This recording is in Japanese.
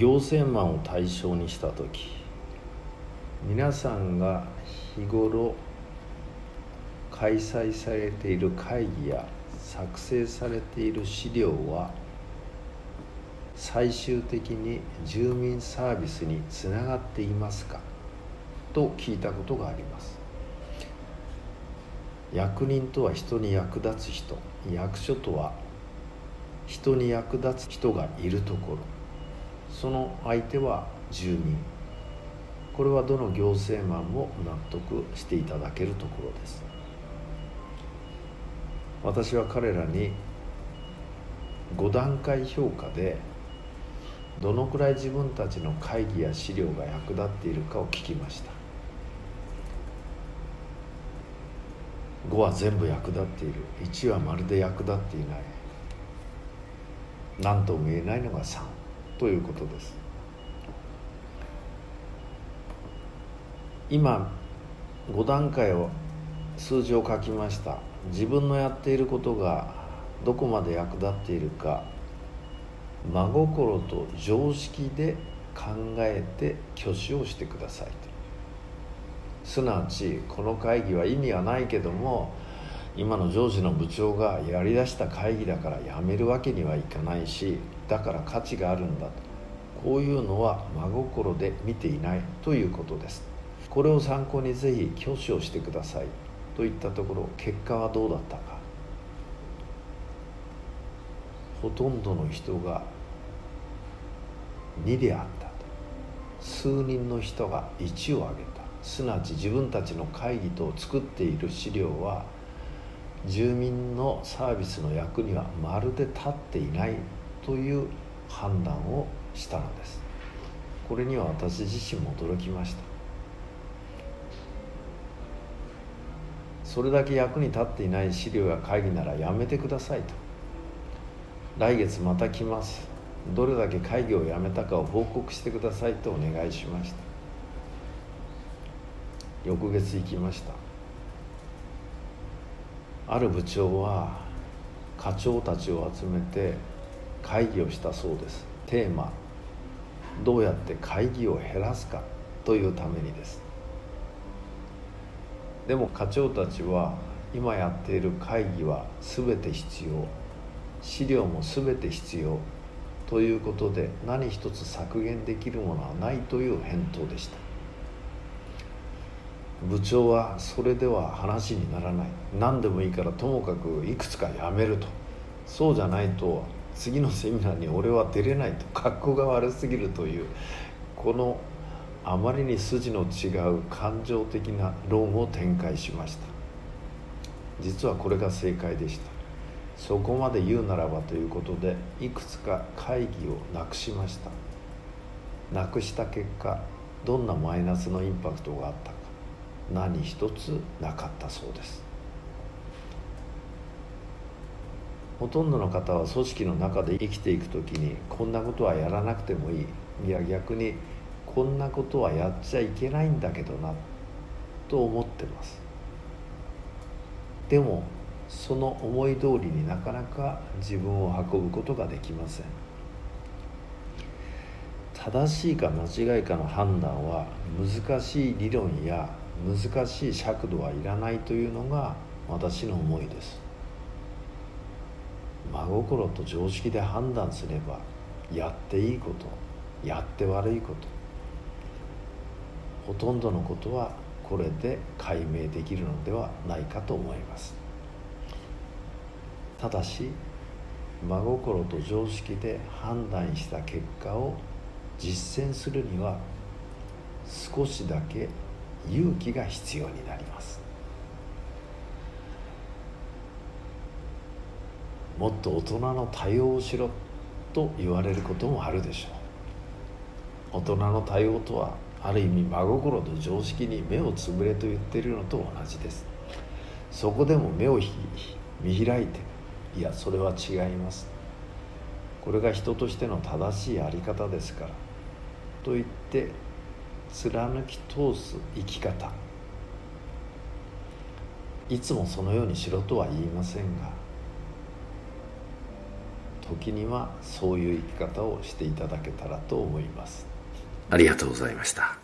行政マンを対象にしたとき、皆さんが日頃開催されている会議や作成されている資料は最終的に住民サービスにつながっていますかと聞いたことがあります。役人とは人に役立つ人、役所とは人に役立つ人がいるところ、その相手は住民。これはどの行政マンも納得していただけるところです。私は彼らに5段階評価でどのくらい自分たちの会議や資料が役立っているかを聞きました。5は全部役立っている、1はまるで役立っていない、何とも言えないのが3ということです。今5段階を数字を書きました。自分のやっていることがどこまで役立っているか、真心と常識で考えて挙手をしてください。すなわちこの会議は意味はないけども、今の上司の部長がやりだした会議だからやめるわけにはいかないし、だから価値があるんだと、こういうのは真心で見ていないということです。これを参考にぜひ挙手をしてくださいといったところ、結果はどうだったか。ほとんどの人が2であったと、数人の人が1を挙げた。すなわち自分たちの会議と作っている資料は住民のサービスの役にはまるで立っていないという判断をしたのです。これには私自身も驚きました。それだけ役に立っていない資料や会議ならやめてくださいと、来月また来ます、どれだけ会議をやめたかを報告してくださいとお願いしました。翌月行きました。ある部長は課長たちを集めて会議をしたそうです。テーマ、どうやって会議を減らすかというためにです。でも課長たちは、今やっている会議は全て必要、資料も全て必要ということで、何一つ削減できるものはないという返答でした。部長はそれでは話にならない、何でもいいからともかくいくつかやめると、そうじゃないと次のセミナーに俺は出れないと、格好が悪すぎるという、このあまりに筋の違う感情的な論を展開しました。実はこれが正解でした。そこまで言うならばということで、いくつか会議をなくしました。なくした結果、どんなマイナスのインパクトがあったか、何一つなかったそうです。ほとんどの方は組織の中で生きていくときに、こんなことはやらなくてもいい、いや逆にこんなことはやっちゃいけないんだけどなと思ってます。でもその思い通りになかなか自分を運ぶことができません。正しいか間違いかの判断は、難しい理論や難しい尺度はいらないというのが私の思いです。真心と常識で判断すれば、やっていいこと、やって悪いこと、ほとんどのことはこれで解明できるのではないかと思います。ただし真心と常識で判断した結果を実践するには、少しだけ勇気が必要になります。もっと大人の対応をしろと言われることもあるでしょう。大人の対応とは、ある意味真心と常識に目をつぶれと言っているのと同じです。そこでも目を見開いて、いやそれは違います、これが人としての正しいあり方ですからと言って貫き通す生き方、いつもそのようにしろとは言いませんが、時にはそういう生き方をしていただけたらと思います。ありがとうございました。